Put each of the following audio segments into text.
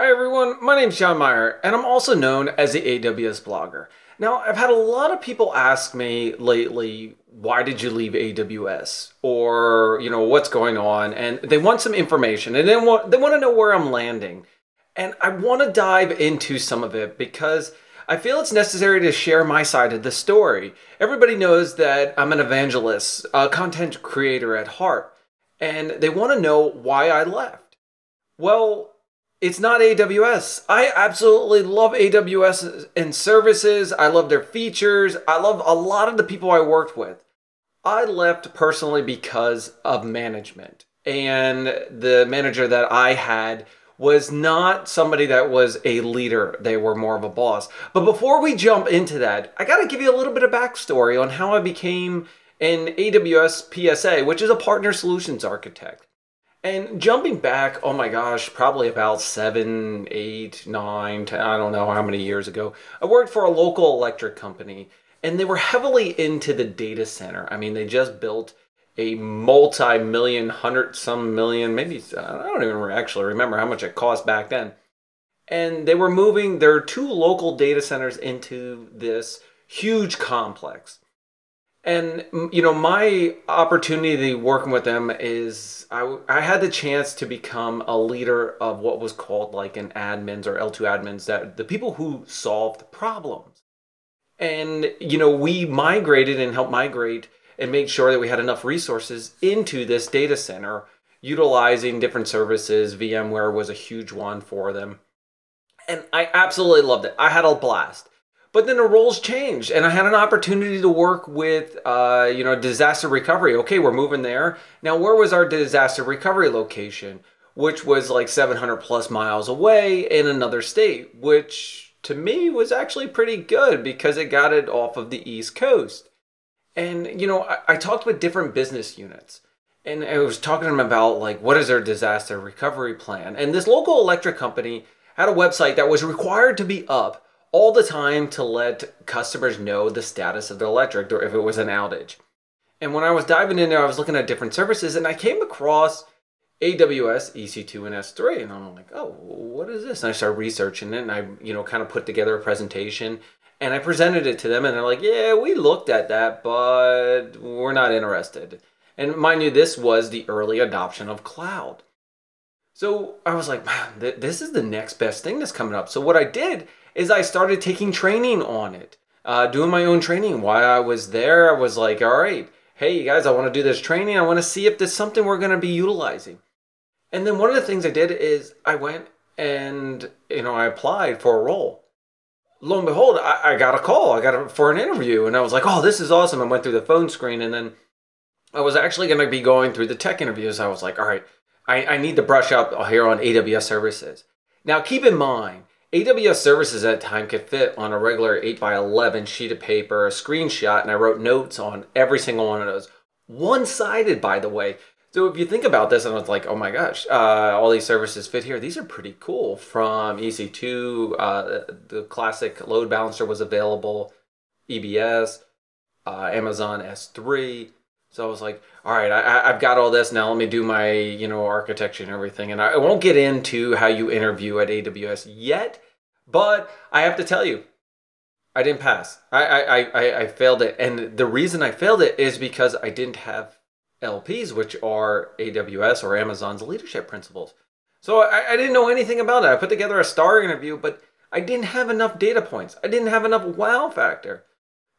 Hi everyone, my name's John Meyer, and I'm also known as the AWS blogger. Now, I've had a lot of people ask me lately, why did you leave AWS? Or, you know, what's going on? And they want some information, and they want to know where I'm landing. And I want to dive into some of it because I feel it's necessary to share my side of the story. Everybody knows that I'm an evangelist, a content creator at heart, and they want to know why I left. Well, it's not AWS. I absolutely love AWS and services. I love their features. I love a lot of the people I worked with. I left personally because of management. And the manager that I had was not somebody that was a leader. They were more of a boss. But before we jump into that, I gotta give you a little bit of backstory on how I became an AWS PSA, which is a partner solutions architect. And jumping back, oh my gosh, probably about 7, 8, 9, 10, I don't know how many years ago, I worked for a local electric company, and they were heavily into the data center. I mean, they just built a multi-million, hundred-some million, maybe, I don't even actually remember how much it cost back then. And they were moving their 2 local data centers into this huge complex. And, you know, my opportunity working with them is I had the chance to become a leader of what was called like an admins or L2 admins, that the people who solved problems. And, you know, we migrated and helped migrate and make sure that we had enough resources into this data center, utilizing different services. VMware was a huge one for them. And I absolutely loved it. I had a blast. But then the roles changed, and I had an opportunity to work with, disaster recovery. Okay, we're moving there. Now, where was our disaster recovery location, which was like 700 plus miles away in another state, which to me was actually pretty good because it got it off of the East Coast. And, you know, I talked with different business units, and I was talking to them about, like, what is their disaster recovery plan? And this local electric company had a website that was required to be up all the time to let customers know the status of their electric or if it was an outage. And when I was diving in there, I was looking at different services, and I came across AWS, EC2, and S3. And I'm like, oh, what is this? And I started researching it, and I, you know, kind of put together a presentation, and I presented it to them, and they're like, yeah, we looked at that, but we're not interested. And mind you, this was the early adoption of cloud. So I was like, man, this is the next best thing that's coming up. So what I did is I started taking training on it, doing my own training. While I was there, I was like, all right, hey, you guys, I want to do this training. I want to see if there's something we're going to be utilizing. And then one of the things I did is I went and, you know, I applied for a role. Lo and behold, I got a call. I got for an interview, and I was like, oh, this is awesome. I went through the phone screen, and then I was actually going to be going through the tech interviews. I was like, all right, I need to brush up here on AWS services. Now, keep in mind, AWS services at that time could fit on a regular 8x11 sheet of paper, a screenshot, and I wrote notes on every single one of those. One-sided, by the way. So if you think about this, and it's like, oh my gosh, all these services fit here. These are pretty cool. From EC2, the classic load balancer was available, EBS, Amazon S3. So I was like, all right, I've got all this. Now let me do my, you know, architecture and everything. And I won't get into how you interview at AWS yet, but I have to tell you, I didn't pass. I failed it. And the reason I failed it is because I didn't have LPs, which are AWS or Amazon's leadership principles. So I didn't know anything about it. I put together a star interview, but I didn't have enough data points. I didn't have enough wow factor.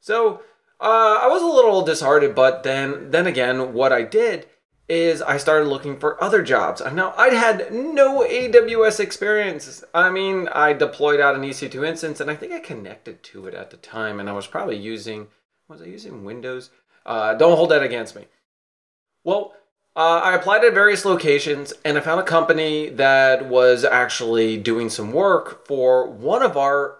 So I was a little disheartened, but then again, what I did is I started looking for other jobs. Now, I had no AWS experience. I mean, I deployed out an EC2 instance, and I think I connected to it at the time, and I was probably using Windows? Don't hold that against me. Well, I applied at various locations, and I found a company that was actually doing some work for one of our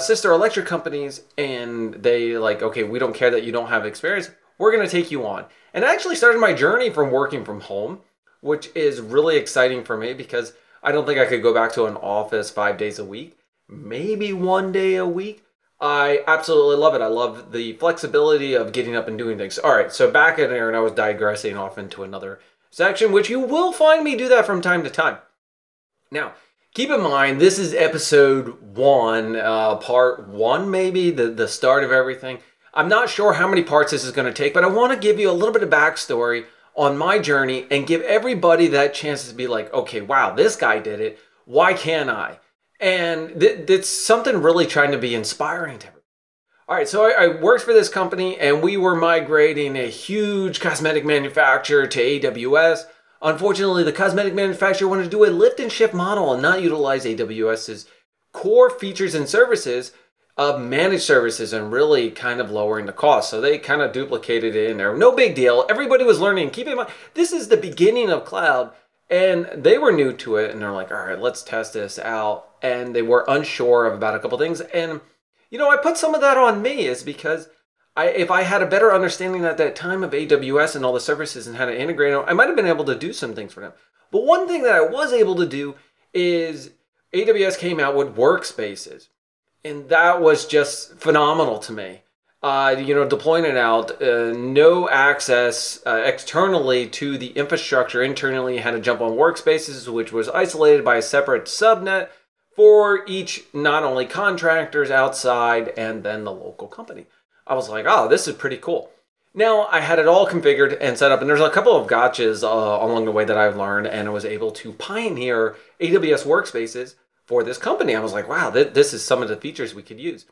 sister electric companies, and they like, okay, we don't care that you don't have experience. We're going to take you on. And I actually started my journey from working from home, which is really exciting for me because I don't think I could go back to an office 5 days a week, maybe one day a week. I absolutely love it. I love the flexibility of getting up and doing things. All right, so back in there, and I was digressing off into another section, which you will find me do that from time to time. Now, Keep in mind, this is episode one, part one maybe, the start of everything. I'm not sure how many parts this is going to take, but I want to give you a little bit of backstory on my journey and give everybody that chance to be like, okay, wow, this guy did it. Why can't I? And it's something really trying to be inspiring to everybody. All right, so I worked for this company and we were migrating a huge cosmetic manufacturer to AWS. Unfortunately, the cosmetic manufacturer wanted to do a lift and shift model and not utilize AWS's core features and services of managed services and really kind of lowering the cost. So they kind of duplicated it in there. No big deal. Everybody was learning. Keep in mind, this is the beginning of cloud and they were new to it and they're like, all right, let's test this out. And they were unsure of about a couple things. And, you know, I put some of that on me is because if I had a better understanding at that time of AWS and all the services and how to integrate them, I might have been able to do some things for them. But one thing that I was able to do is AWS came out with workspaces. And that was just phenomenal to me. You know, deploying it out, no access externally to the infrastructure. Internally, you had to jump on workspaces, which was isolated by a separate subnet for each, not only contractors outside and then the local company. I was like, oh, this is pretty cool. Now I had it all configured and set up, and there's a couple of gotchas along the way that I've learned, and I was able to pioneer AWS workspaces for this company. I was like, wow, this is some of the features we could use.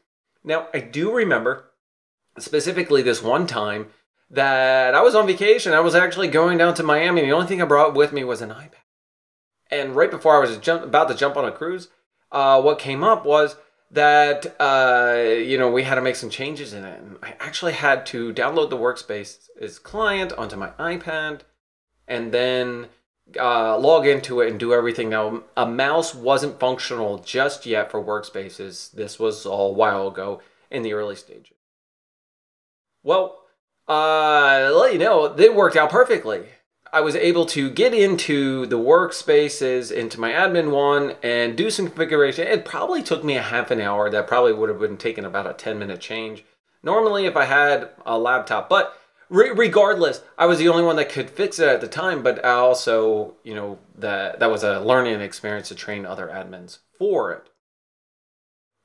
Now I do remember specifically this one time that I was on vacation. I was actually going down to Miami. The only thing I brought with me was an iPad. And right before I was about to jump on a cruise, what came up was that, you know, we had to make some changes in it. And I actually had to download the Workspace's client onto my iPad and then log into it and do everything. Now, a mouse wasn't functional just yet for Workspaces. This was all a while ago in the early stages. Well, let you know, it worked out perfectly. I was able to get into the workspaces, into my admin one, and do some configuration. It probably took me a half an hour. That probably would have been taking about a 10-minute change. Normally, if I had a laptop, but regardless, I was the only one that could fix it at the time. But I also, you know, that was a learning experience to train other admins for it.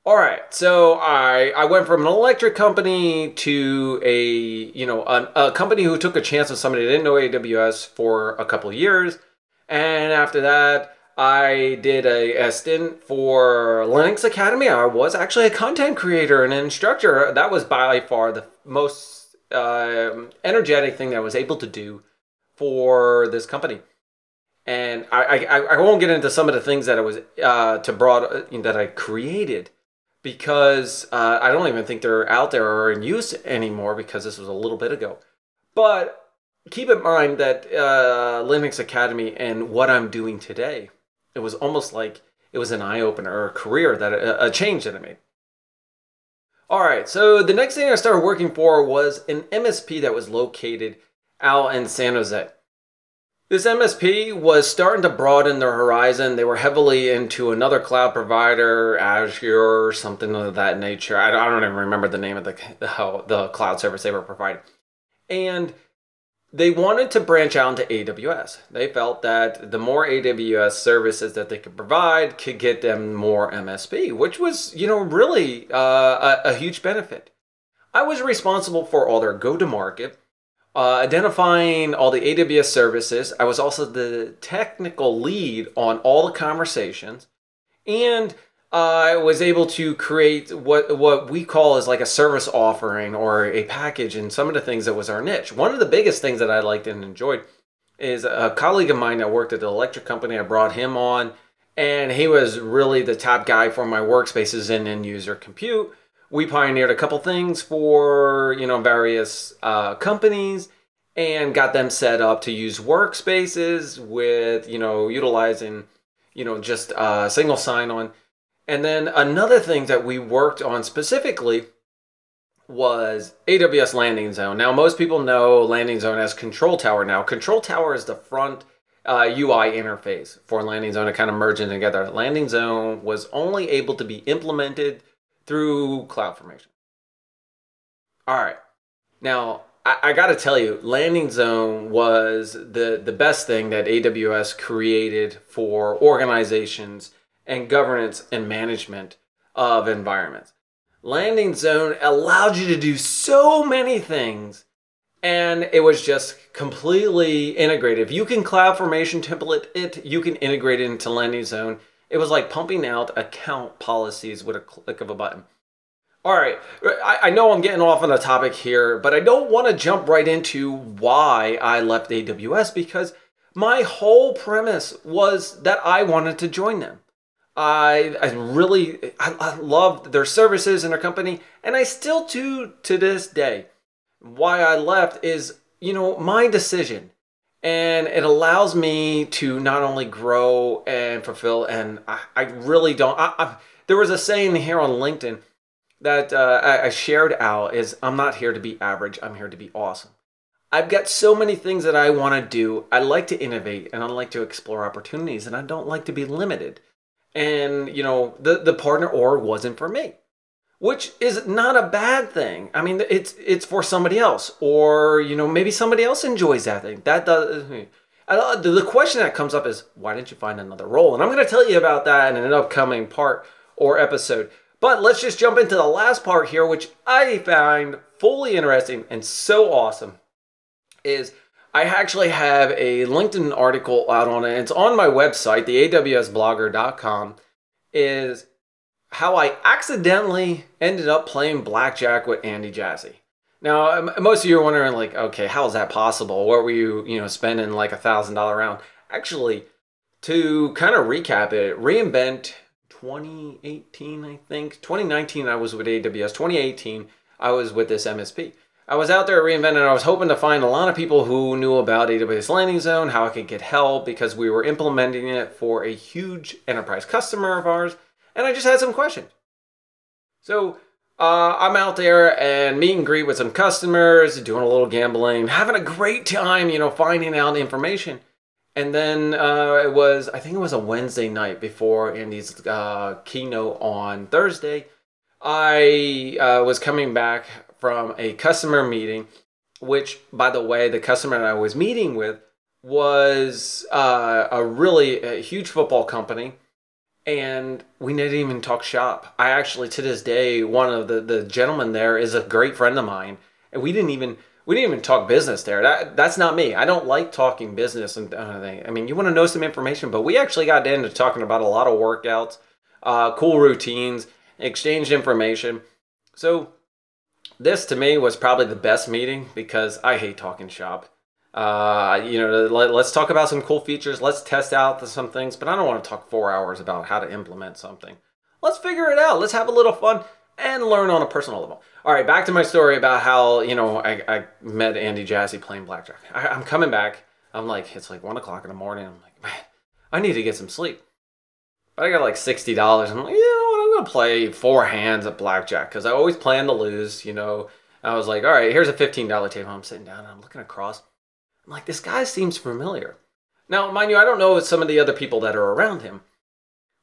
All right, so I went from an electric company to a company who took a chance on somebody that didn't know AWS for a couple of years. And after that, I did a stint for Linux Academy. I was actually a content creator and an instructor. That was by far the most energetic thing that I was able to do for this company. And I won't get into some of the things that I was that I created, because I don't even think they're out there or in use anymore, because this was a little bit ago. But keep in mind that Linux Academy and what I'm doing today, it was almost like it was an eye-opener or a career, that a change that I made. All right, so the next thing I started working for was an MSP that was located out in San Jose. This MSP was starting to broaden their horizon. They were heavily into another cloud provider, Azure, something of that nature. I don't even remember the name of the cloud service they were providing. And they wanted to branch out into AWS. They felt that the more AWS services that they could provide could get them more MSP, which was, you know, really a huge benefit. I was responsible for all their go-to-market, identifying all the AWS services. I was also the technical lead on all the conversations, and I was able to create what we call is like a service offering or a package, and some of the things that was our niche. One of the biggest things that I liked and enjoyed is a colleague of mine that worked at the electric company. I brought him on, and he was really the top guy for my workspaces and end user compute. We pioneered a couple things for, you know, various companies, and got them set up to use workspaces with, you know, utilizing, you know, just single sign-on. And then another thing that we worked on specifically was AWS Landing Zone. Now, most people know Landing Zone as Control Tower now. Control Tower is the front UI interface for Landing Zone. It kind of merging together. Landing Zone was only able to be implemented through CloudFormation. All right. Now, I got to tell you, Landing Zone was the best thing that AWS created for organizations and governance and management of environments. Landing Zone allowed you to do so many things, and it was just completely integrated. If you can CloudFormation template it, you can integrate it into Landing Zone. It was like pumping out account policies with a click of a button. All right, I know I'm getting off on a topic here, but I don't want to jump right into why I left AWS, because my whole premise was that I wanted to join them. I really loved their services and their company, and I still do to this day. Why I left is, you know, my decision, and it allows me to not only grow and fulfill, and I really don't, there was a saying here on LinkedIn that I shared out is, I'm not here to be average, I'm here to be awesome. I've got so many things that I want to do. I like to innovate, and I like to explore opportunities, and I don't like to be limited. And, you know, the partner org wasn't for me, which is not a bad thing. I mean, it's for somebody else, or, you know, maybe somebody else enjoys that thing. That does. The question that comes up is, why didn't you find another role? And I'm going to tell you about that in an upcoming part or episode. But let's just jump into the last part here, which I find fully interesting and so awesome, is I actually have a LinkedIn article out on it. It's on my website, theawsblogger.com, is how I accidentally ended up playing blackjack with Andy Jassy. Now, most of you are wondering, like, okay, how is that possible? What were you, you know, spending like $1,000 round? Actually, to kind of recap it, reInvent 2018, I think. 2019, I was with AWS. 2018, I was with this MSP. I was out there at reInvent, and I was hoping to find a lot of people who knew about AWS Landing Zone, how I could get help, because we were implementing it for a huge enterprise customer of ours, and I just had some questions. So I'm out there and meet and greet with some customers, doing a little gambling, having a great time, you know, finding out information. And then I think it was a Wednesday night before Andy's keynote on Thursday. I was coming back from a customer meeting, which, by the way, the customer that I was meeting with was a huge football company, and we didn't even talk shop. I actually, to this day, one of the gentlemen there is a great friend of mine, and we didn't even talk business there. That's not me. I don't like talking business and anything. I mean, you want to know some information, but we actually got into talking about a lot of workouts, cool routines, exchanged information. So this to me was probably the best meeting, because I hate talking shop. You know, let's talk about some cool features. Let's test out some things, but I don't want to talk 4 hours about how to implement something. Let's figure it out. Let's have a little fun and learn on a personal level. All right, back to my story about how, you know, I met Andy Jassy playing blackjack. I'm coming back. I'm like, it's like 1 o'clock in the morning. I'm like, man, I need to get some sleep. But I got like $60. I'm like, you know what? I'm going to play 4 hands at blackjack, because I always plan to lose, you know. I was like, all right, here's a $15 table. I'm sitting down and I'm looking across. I'm like, this guy seems familiar. Now, mind you, I don't know some of the other people that are around him,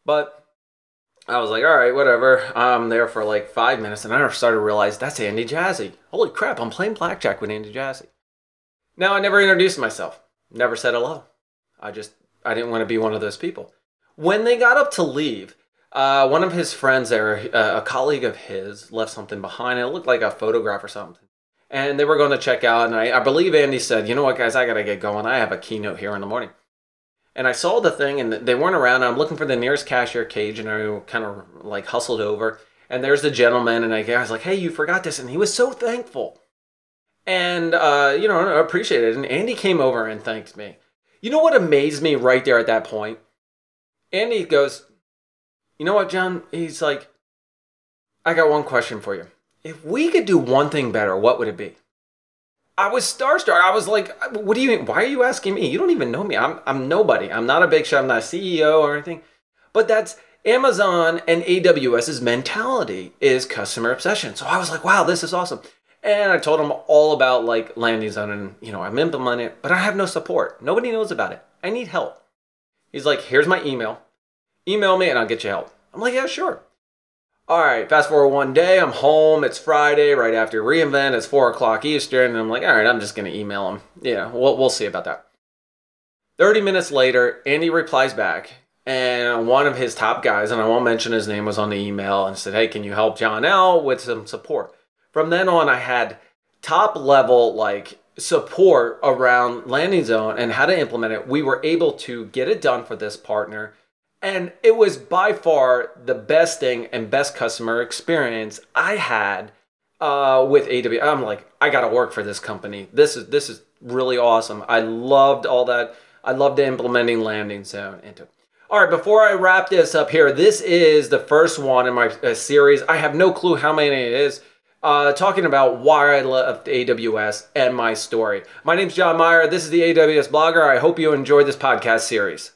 but I was like, all right, whatever. I'm there for like 5 minutes, and I started to realize that's Andy Jassy. Holy crap, I'm playing blackjack with Andy Jassy. Now, I never introduced myself. Never said hello. I didn't want to be one of those people. When they got up to leave, one of his friends there, a colleague of his, left something behind. It looked like a photograph or something. And they were going to check out, and I believe Andy said, you know what, guys, I got to get going. I have a keynote here in the morning. And I saw the thing, and they weren't around. I'm looking for the nearest cashier cage, and I kind of like hustled over. And there's the gentleman, and I was like, hey, you forgot this. And he was so thankful. And, you know, I appreciate it. And Andy came over and thanked me. You know what amazed me right there at that point? Andy goes, you know what, John? He's like, I got one question for you. If we could do one thing better, what would it be? I was starstruck. I was like, what do you mean? Why are you asking me? You don't even know me. I'm nobody. I'm not a big shot. I'm not a CEO or anything. But that's Amazon and AWS's mentality, is customer obsession. So I was like, wow, this is awesome. And I told him all about like Landing Zone, and, you know, I'm implementing it, but I have no support. Nobody knows about it. I need help. He's like, here's my email. Email me and I'll get you help. I'm like, yeah, sure. All right, fast forward one day, I'm home, it's Friday, right after reInvent, it's 4 o'clock Eastern, and I'm like, all right, I'm just going to email him. Yeah, we'll see about that. 30 minutes later, Andy replies back, And one of his top guys, and I won't mention his name, was on the email and said, hey, can you help John out with some support? From then on, I had top level like support around Landing Zone and how to implement it. We were able to get it done for this partner. And it was by far the best thing and best customer experience I had with AWS. I'm like, I got to work for this company. This is really awesome. I loved all that. I loved implementing Landing Zone into it. All right, before I wrap this up here, this is the first one in my series. I have no clue how many it is. Talking about why I left AWS and my story. My name's John Meyer. This is the AWS Blogger. I hope you enjoyed this podcast series.